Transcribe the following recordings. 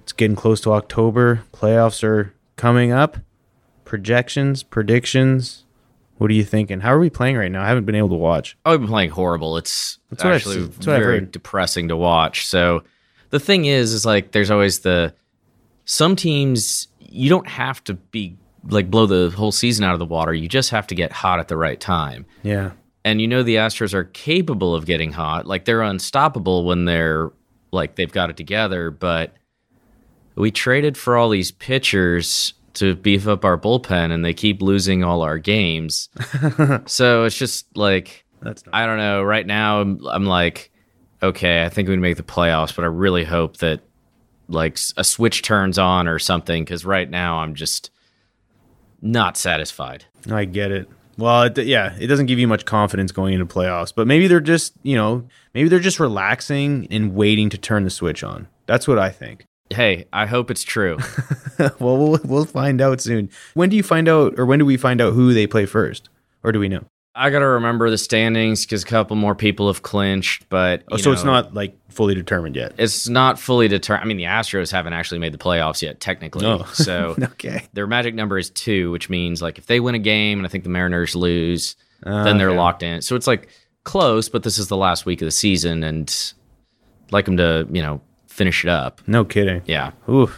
it's getting close to October. Playoffs are coming up. Projections, predictions. What are you thinking? How are we playing right now? I haven't been able to watch. Oh, I've been playing horrible. It's actually very depressing to watch. So the thing is like there's always some teams you don't have to be like blow the whole season out of the water. You just have to get hot at the right time. Yeah. And you know the Astros are capable of getting hot. Like they're unstoppable when they're like they've got it together, but we traded for all these pitchers to beef up our bullpen, and they keep losing all our games. So it's just like, I don't know. Right now, I'm like, okay, I think we can make the playoffs, but I really hope that like a switch turns on or something, because right now I'm just not satisfied. I get it. Well, it doesn't give you much confidence going into playoffs, but maybe they're just, maybe they're just relaxing and waiting to turn the switch on. That's what I think. Hey, I hope it's true. Well, we'll find out soon. When do we find out who they play first? Or do we know? I got to remember the standings because a couple more people have clinched, but... So it's not like fully determined yet? It's not fully determined. I mean, the Astros haven't actually made the playoffs yet, technically. Oh. So okay. Their magic number is 2, which means like if they win a game and I think the Mariners lose, then they're locked in. So it's like close, but this is the last week of the season and I'd like them to, finish it up. No kidding. Yeah. Ooh,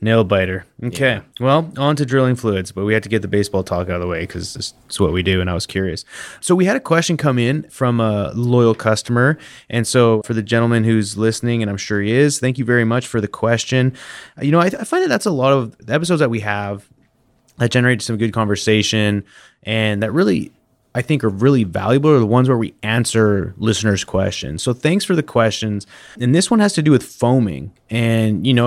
nail biter. Okay. Yeah. Well, on to drilling fluids, but we had to get the baseball talk out of the way because this is what we do, and I was curious. So we had a question come in from a loyal customer, and so for the gentleman who's listening, and I'm sure he is, thank you very much for the question. I find that's a lot of the episodes that we have that generate some good conversation, and that really... I think are really valuable are the ones where we answer listeners' questions. So thanks for the questions. And this one has to do with foaming. And, it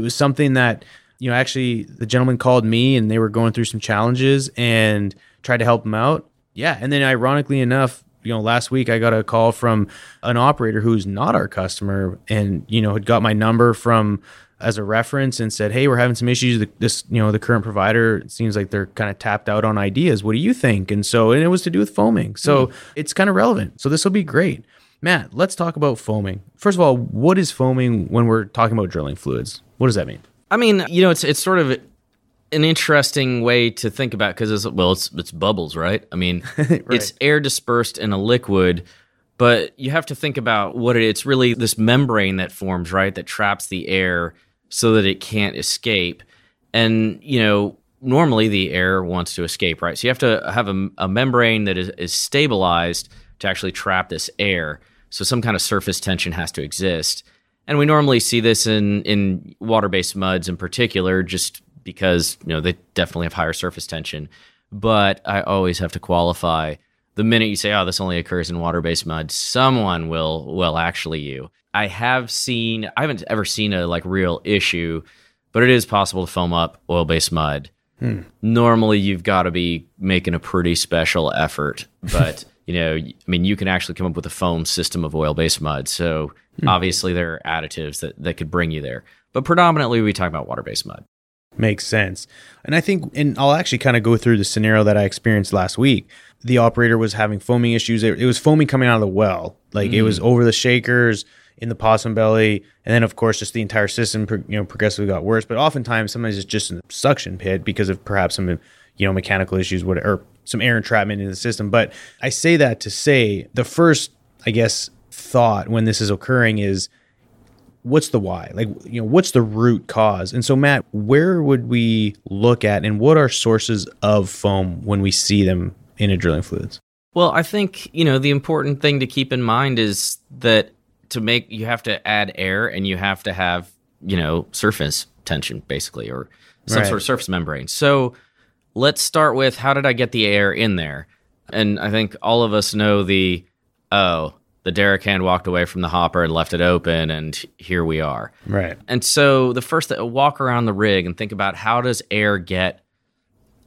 was something that, actually the gentleman called me and they were going through some challenges and tried to help him out. Yeah. And then ironically enough, last week I got a call from an operator who's not our customer and, had got my number from as a reference and said, hey, we're having some issues. The current provider, it seems like they're kind of tapped out on ideas. What do you think? And it was to do with foaming. So It's kind of relevant. So this will be great. Matt, let's talk about foaming. First of all, what is foaming when we're talking about drilling fluids? What does that mean? I mean, it's sort of an interesting way to think about because it's bubbles, right? I mean, right. It's air dispersed in a liquid. But you have to think about it's really this membrane that forms, right, that traps the air so that it can't escape. And, normally the air wants to escape, right? So you have to have a membrane that is stabilized to actually trap this air. So some kind of surface tension has to exist. And we normally see this in water-based muds in particular just because, they definitely have higher surface tension. But I always have to qualify. The minute you say, oh, this only occurs in water-based mud, someone will actually you. I haven't ever seen a like real issue, but it is possible to foam up oil-based mud. Hmm. Normally, you've got to be making a pretty special effort, but, you can actually come up with a foam system of oil-based mud. So obviously there are additives that could bring you there. But predominantly, we talk about water-based mud. Makes sense. And I think, and I'll actually kind of go through the scenario that I experienced last week. The operator was having foaming issues. It was foaming coming out of the well. Like it was over the shakers, in the possum belly. And then of course, just the entire system, progressively got worse. But oftentimes sometimes it's just in the suction pit because of perhaps some, mechanical issues, or some air entrapment in the system. But I say that to say the first, I guess, thought when this is occurring is, what's the why? Like, what's the root cause? And so, Matt, where would we look at and what are sources of foam when we see them in a drilling fluids? Well, I think, the important thing to keep in mind is that you have to add air and you have to have, surface tension basically, or some sort of surface membrane. So let's start with how did I get the air in there? And I think all of us know the derrickhand walked away from the hopper and left it open, and here we are. Right. And so the first thing, walk around the rig and think about, how does air get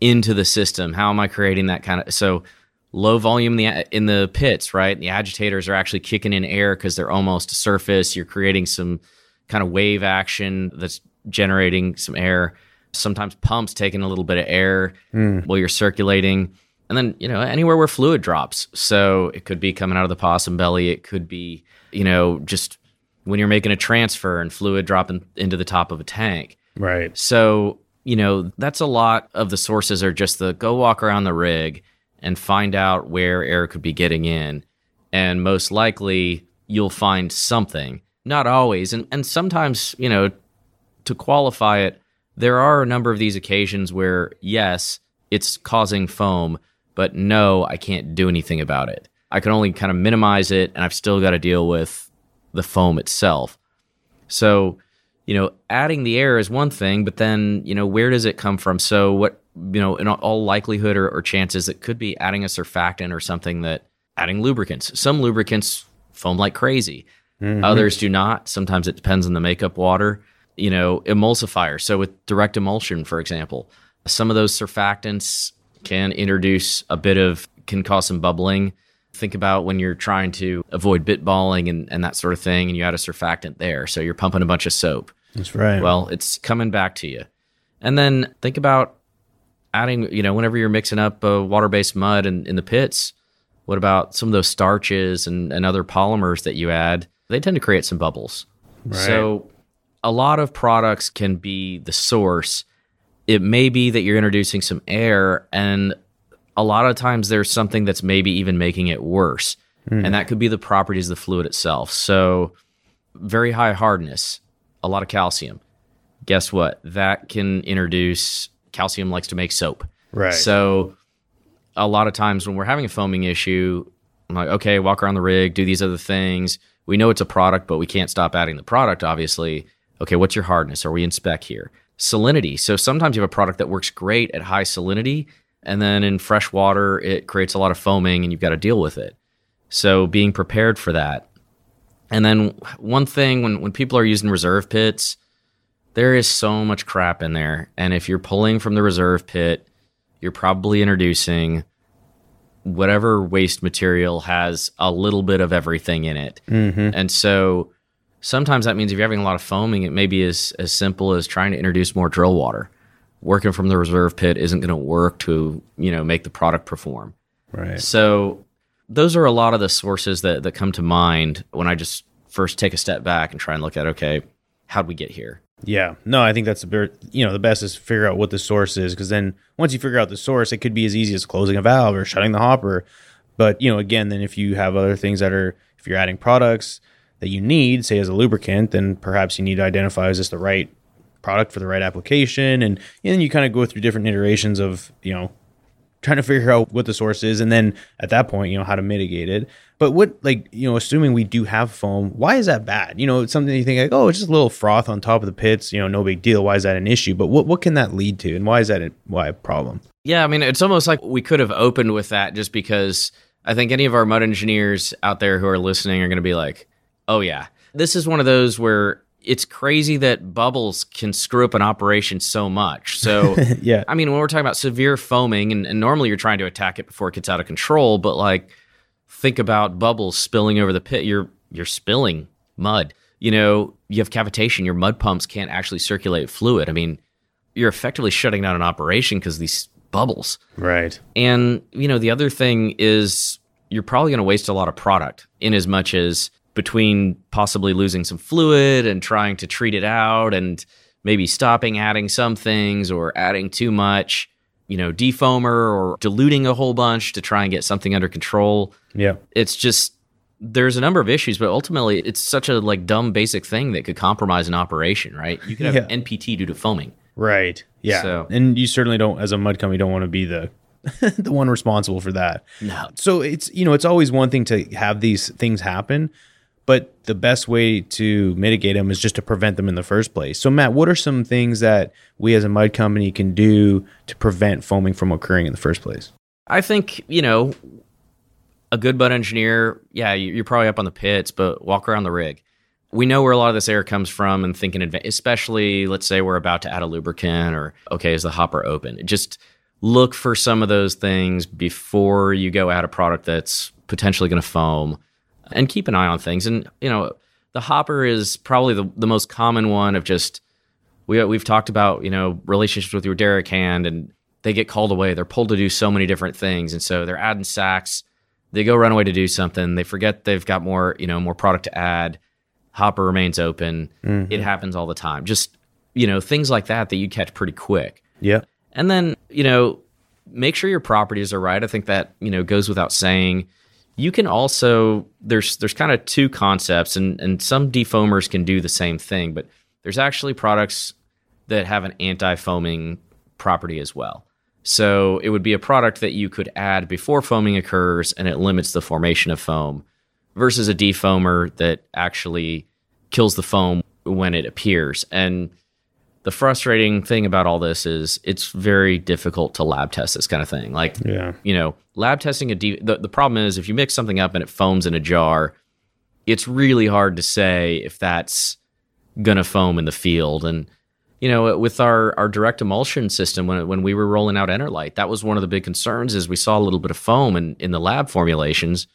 into the system? How am I creating that kind of... So low volume in the pits, right? The agitators are actually kicking in air because they're almost surface. You're creating some kind of wave action that's generating some air. Sometimes pumps taking a little bit of air while you're circulating. And then, anywhere where fluid drops. So it could be coming out of the possum belly. It could be, just when you're making a transfer and fluid dropping into the top of a tank. Right. So, that's a lot of the sources are just the go walk around the rig and find out where air could be getting in. And most likely you'll find something. Not always. And sometimes, to qualify it, there are a number of these occasions where, yes, it's causing foam, but no, I can't do anything about it. I can only kind of minimize it, and I've still got to deal with the foam itself. So, adding the air is one thing, but then, where does it come from? So what, in all likelihood or chances, it could be adding a surfactant or something, that adding lubricants. Some lubricants foam like crazy. Mm-hmm. Others do not. Sometimes it depends on the makeup water. Emulsifiers. So with direct emulsion, for example, some of those surfactants can cause some bubbling. Think about when you're trying to avoid bit balling and that sort of thing, and you add a surfactant there. So you're pumping a bunch of soap. That's right. Well, it's coming back to you. And then think about adding, whenever you're mixing up water-based mud in the pits, what about some of those starches and other polymers that you add? They tend to create some bubbles. Right. So a lot of products can be the source. It may be that you're introducing some air, and a lot of times there's something that's maybe even making it worse. Mm. And that could be the properties of the fluid itself. So very high hardness, a lot of calcium. Guess what? That can introduce, calcium likes to make soap. Right. So a lot of times when we're having a foaming issue, I'm like, okay, walk around the rig, do these other things. We know it's a product, but we can't stop adding the product, obviously. Okay, what's your hardness? Are we in spec here? Salinity. So sometimes you have a product that works great at high salinity, and then in fresh water, it creates a lot of foaming, and you've got to deal with it. So being prepared for that. And then one thing, when people are using reserve pits, there is so much crap in there. And if you're pulling from the reserve pit, you're probably introducing whatever waste material has a little bit of everything in it. Mm-hmm. And so sometimes that means if you're having a lot of foaming, it may be as simple as trying to introduce more drill water. Working from the reserve pit isn't going to work to, make the product perform. Right. So those are a lot of the sources that come to mind when I just first take a step back and try and look at, okay, how'd we get here? Yeah. No, I think that's the best is to figure out what the source is, because then once you figure out the source, it could be as easy as closing a valve or shutting the hopper. But, again, then if you have other things if you're adding products that you need, say as a lubricant, then perhaps you need to identify, is this the right product for the right application? And then you kind of go through different iterations of, trying to figure out what the source is. And then at that point, how to mitigate it. But what, assuming we do have foam, why is that bad? It's something you think like, oh, it's just a little froth on top of the pits, no big deal. Why is that an issue? But what can that lead to? And why is that a problem? Yeah, it's almost like we could have opened with that, just because I think any of our mud engineers out there who are listening are going to be like, oh yeah, this is one of those where it's crazy that bubbles can screw up an operation so much. So, yeah. When we're talking about severe foaming, and normally you're trying to attack it before it gets out of control, but think about bubbles spilling over the pit. You're spilling mud. You have cavitation. Your mud pumps can't actually circulate fluid. You're effectively shutting down an operation because of these bubbles. Right. And, the other thing is you're probably going to waste a lot of product, in as much as between possibly losing some fluid and trying to treat it out and maybe stopping adding some things or adding too much, defoamer or diluting a whole bunch to try and get something under control. Yeah. It's just, there's a number of issues, but ultimately it's such a dumb basic thing that could compromise an operation, right? You could have NPT due to foaming. Right. Yeah. So, and you certainly don't, as a mud company, don't want to be the one responsible for that. No. So it's, it's always one thing to have these things happen, but the best way to mitigate them is just to prevent them in the first place. So, Matt, what are some things that we as a mud company can do to prevent foaming from occurring in the first place? I think, a good butt engineer, yeah, you're probably up on the pits, but walk around the rig. We know where a lot of this air comes from and think in advance, especially let's say we're about to add a lubricant or, okay, is the hopper open? Just look for some of those things before you go add a product that's potentially going to foam and keep an eye on things. And, you know, the hopper is probably the most common one of just, we've talked about, you know, relationships with your derrick hand and they get called away. They're pulled to do so many different things. And so they're adding sacks. They go run away to do something. They forget they've got more, you know, more product to add. Hopper remains open. Mm-hmm. It happens all the time. Just, you know, things like that you catch pretty quick. Yeah. And then, you know, make sure your properties are right. I think that, you know, goes without saying. You can also, there's kind of two concepts, and some defoamers can do the same thing, but there's actually products that have an anti-foaming property as well. So it would be a product that you could add before foaming occurs, and it limits the formation of foam, versus a defoamer that actually kills the foam when it appears. And the frustrating thing about all this is it's very difficult to lab test this kind of thing. Like, yeah. You know, lab testing, the problem is if you mix something up and it foams in a jar, it's really hard to say if that's going to foam in the field. And, you know, with our direct emulsion system, when we were rolling out Enerlite, that was one of the big concerns is we saw a little bit of foam in the lab formulations.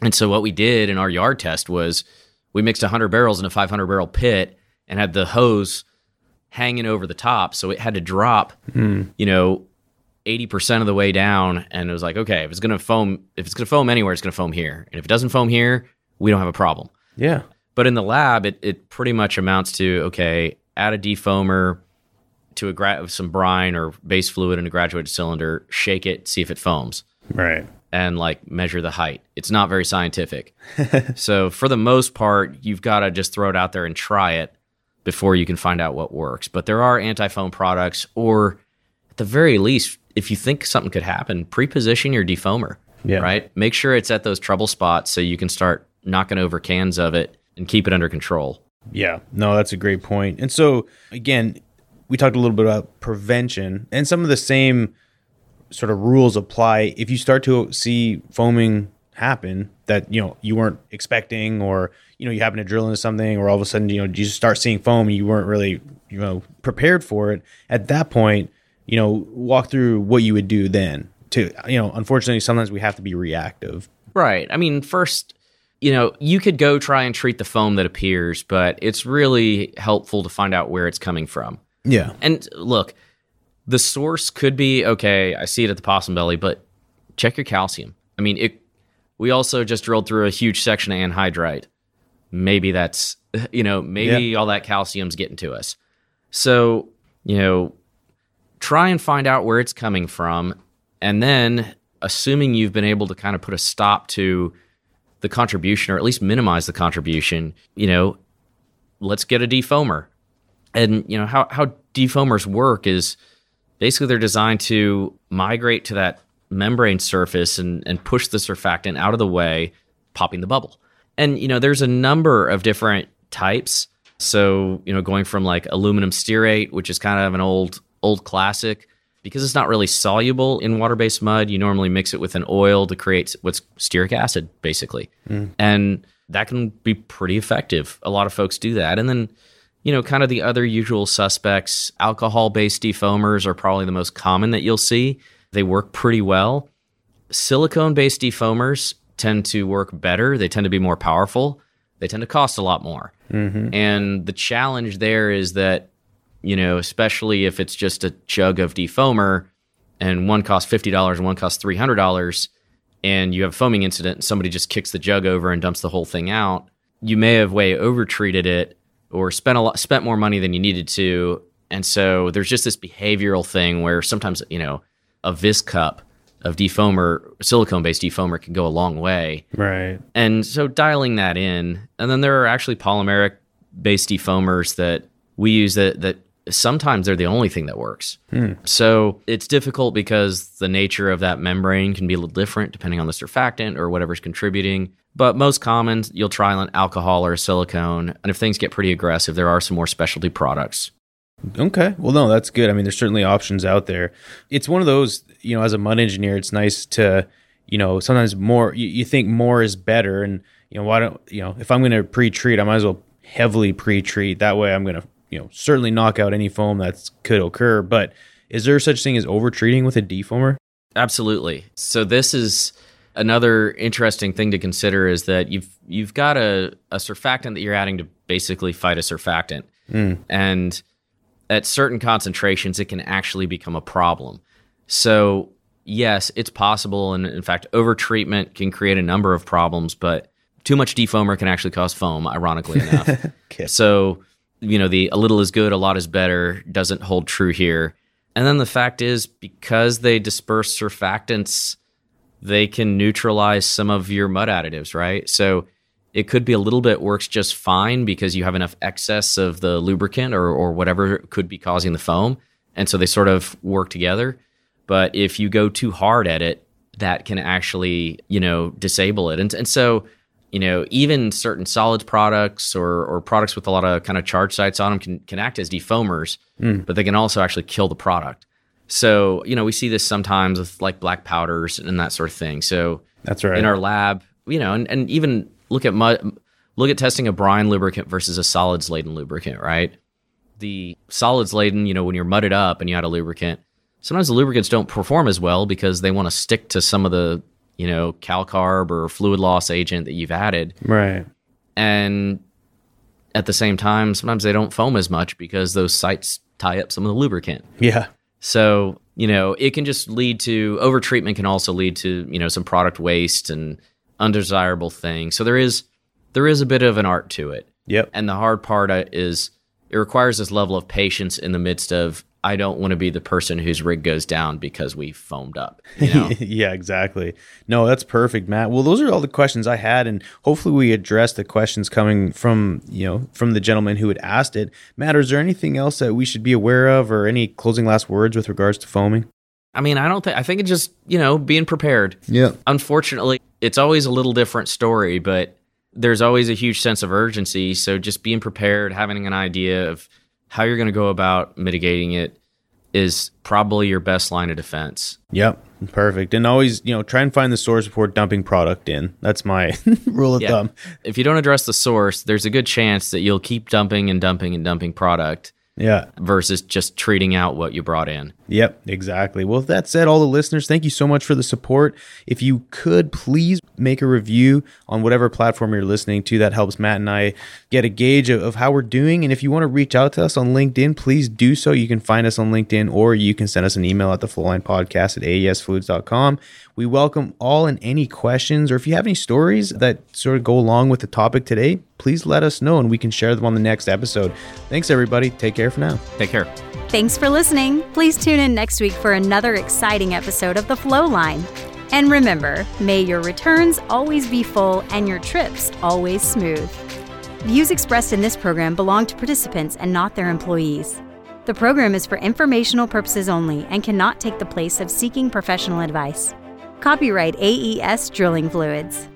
And so what we did in our yard test was we mixed 100 barrels in a 500-barrel pit and had the hose hanging over the top. So it had to drop, you know, 80% of the way down. And it was like, okay, if it's going to foam anywhere, it's going to foam here. And if it doesn't foam here, we don't have a problem. Yeah. But in the lab, it pretty much amounts to, okay, add a defoamer to some brine or base fluid in a graduated cylinder, shake it, see if it foams. Right. And like measure the height. It's not very scientific. So for the most part, you've got to just throw it out there and try it before you can find out what works. But there are anti-foam products, or at the very least, if you think something could happen, pre-position your defoamer, right? Make sure it's at those trouble spots so you can start knocking over cans of it and keep it under control. Yeah, no, that's a great point. And so again, we talked a little bit about prevention, and some of the same sort of rules apply if you start to see foaming happen that, you know, you weren't expecting, or, you know, you happen to drill into something, or all of a sudden, you know, you just start seeing foam and you weren't really, you know, prepared for it. At that point, you know, walk through what you would do then to, you know, unfortunately, sometimes we have to be reactive. Right. I mean, first, you know, you could go try and treat the foam that appears, but it's really helpful to find out where it's coming from. Yeah. And look, the source could be, okay, I see it at the possum belly, but check your calcium. I mean, we also just drilled through a huge section of anhydrite. Maybe that's, you know, all that calcium's getting to us. So, you know, try and find out where it's coming from. And then, assuming you've been able to kind of put a stop to the contribution, or at least minimize the contribution, you know, let's get a defoamer. And, you know, how defoamers work is basically they're designed to migrate to that membrane surface and push the surfactant out of the way, popping the bubble. And, you know, there's a number of different types. So, you know, going from like aluminum stearate, which is kind of an old classic, because it's not really soluble in water-based mud, you normally mix it with an oil to create what's stearic acid, basically. Mm. And that can be pretty effective. A lot of folks do that. And then, you know, kind of the other usual suspects, alcohol-based defoamers are probably the most common that you'll see. They work pretty well. Silicone-based defoamers tend to work better. They tend to be more powerful. They tend to cost a lot more. Mm-hmm. And the challenge there is that, you know, especially if it's just a jug of defoamer and one costs $50 and one costs $300 and you have a foaming incident and somebody just kicks the jug over and dumps the whole thing out, you may have way over-treated it or spent more money than you needed to. And so there's just this behavioral thing where sometimes, you know, a Vis cup of defoamer, silicone-based defoamer, can go a long way. Right. And so dialing that in. And then there are actually polymeric-based defoamers that we use that sometimes they're the only thing that works. Hmm. So it's difficult because the nature of that membrane can be a little different depending on the surfactant or whatever's contributing. But most common, you'll try an alcohol or a silicone. And if things get pretty aggressive, there are some more specialty products. Okay. Well, no, that's good. I mean, there's certainly options out there. It's one of those, you know, as a mud engineer, it's nice to you know, sometimes more, you think more is better. And, you know, why don't, you know, if I'm going to pre-treat, I might as well heavily pre-treat. That way I'm going to, you know, certainly knock out any foam that could occur. But is there such thing as over-treating with a defoamer? Absolutely. So this is another interesting thing to consider, is that you've got a surfactant that you're adding to basically fight a surfactant. Mm. And at certain concentrations, it can actually become a problem. So yes, it's possible. And in fact, over-treatment can create a number of problems, but too much defoamer can actually cause foam, ironically enough. Okay. So, you know, the a little is good, a lot is better doesn't hold true here. And then the fact is, because they disperse surfactants, they can neutralize some of your mud additives, right? So it could be a little bit works just fine because you have enough excess of the lubricant or whatever could be causing the foam. And so they sort of work together. But if you go too hard at it, that can actually, you know, disable it. And so, you know, even certain solids products or products with a lot of kind of charge sites on them can act as defoamers, but they can also actually kill the product. So, you know, we see this sometimes with like black powders and that sort of thing. So that's right. In our lab, you know, and even look at testing a brine lubricant versus a solids laden lubricant, right? The solids laden, you know, when you're mudded up and you add a lubricant, sometimes the lubricants don't perform as well because they want to stick to some of the, you know, calcarb or fluid loss agent that you've added. Right. And at the same time, sometimes they don't foam as much because those sites tie up some of the lubricant. Yeah. So, you know, it can just lead to, overtreatment can also lead to, you know, some product waste and undesirable things. So there is a bit of an art to it. Yep. And the hard part is it requires this level of patience in the midst of, I don't want to be the person whose rig goes down because we foamed up. You know? Yeah, exactly. No, that's perfect, Matt. Well, those are all the questions I had, and hopefully we addressed the questions coming from, you know, from the gentleman who had asked it. Matt, is there anything else that we should be aware of, or any closing last words with regards to foaming? I mean, I think it's just, you know, being prepared. Yeah. Unfortunately, it's always a little different story, but there's always a huge sense of urgency. So just being prepared, having an idea of how you're going to go about mitigating it is probably your best line of defense. Yep. Perfect. And always, you know, try and find the source before dumping product in. That's my rule of thumb. If you don't address the source, there's a good chance that you'll keep dumping product. Yeah. Versus just treating out what you brought in. Yep, exactly. Well, that said, all the listeners, thank you so much for the support. If you could, please make a review on whatever platform you're listening to. That helps Matt and I get a gauge of how we're doing. And if you want to reach out to us on LinkedIn, please do so. You can find us on LinkedIn, or you can send us an email at theflowlinepodcast@aesfluids.com. We welcome all and any questions, or if you have any stories that sort of go along with the topic today, please let us know and we can share them on the next episode. Thanks, everybody. Take care for now. Take care. Thanks for listening. Please tune in next week for another exciting episode of The Flowline. And remember, may your returns always be full and your trips always smooth. Views expressed in this program belong to participants and not their employees. The program is for informational purposes only and cannot take the place of seeking professional advice. Copyright AES Drilling Fluids.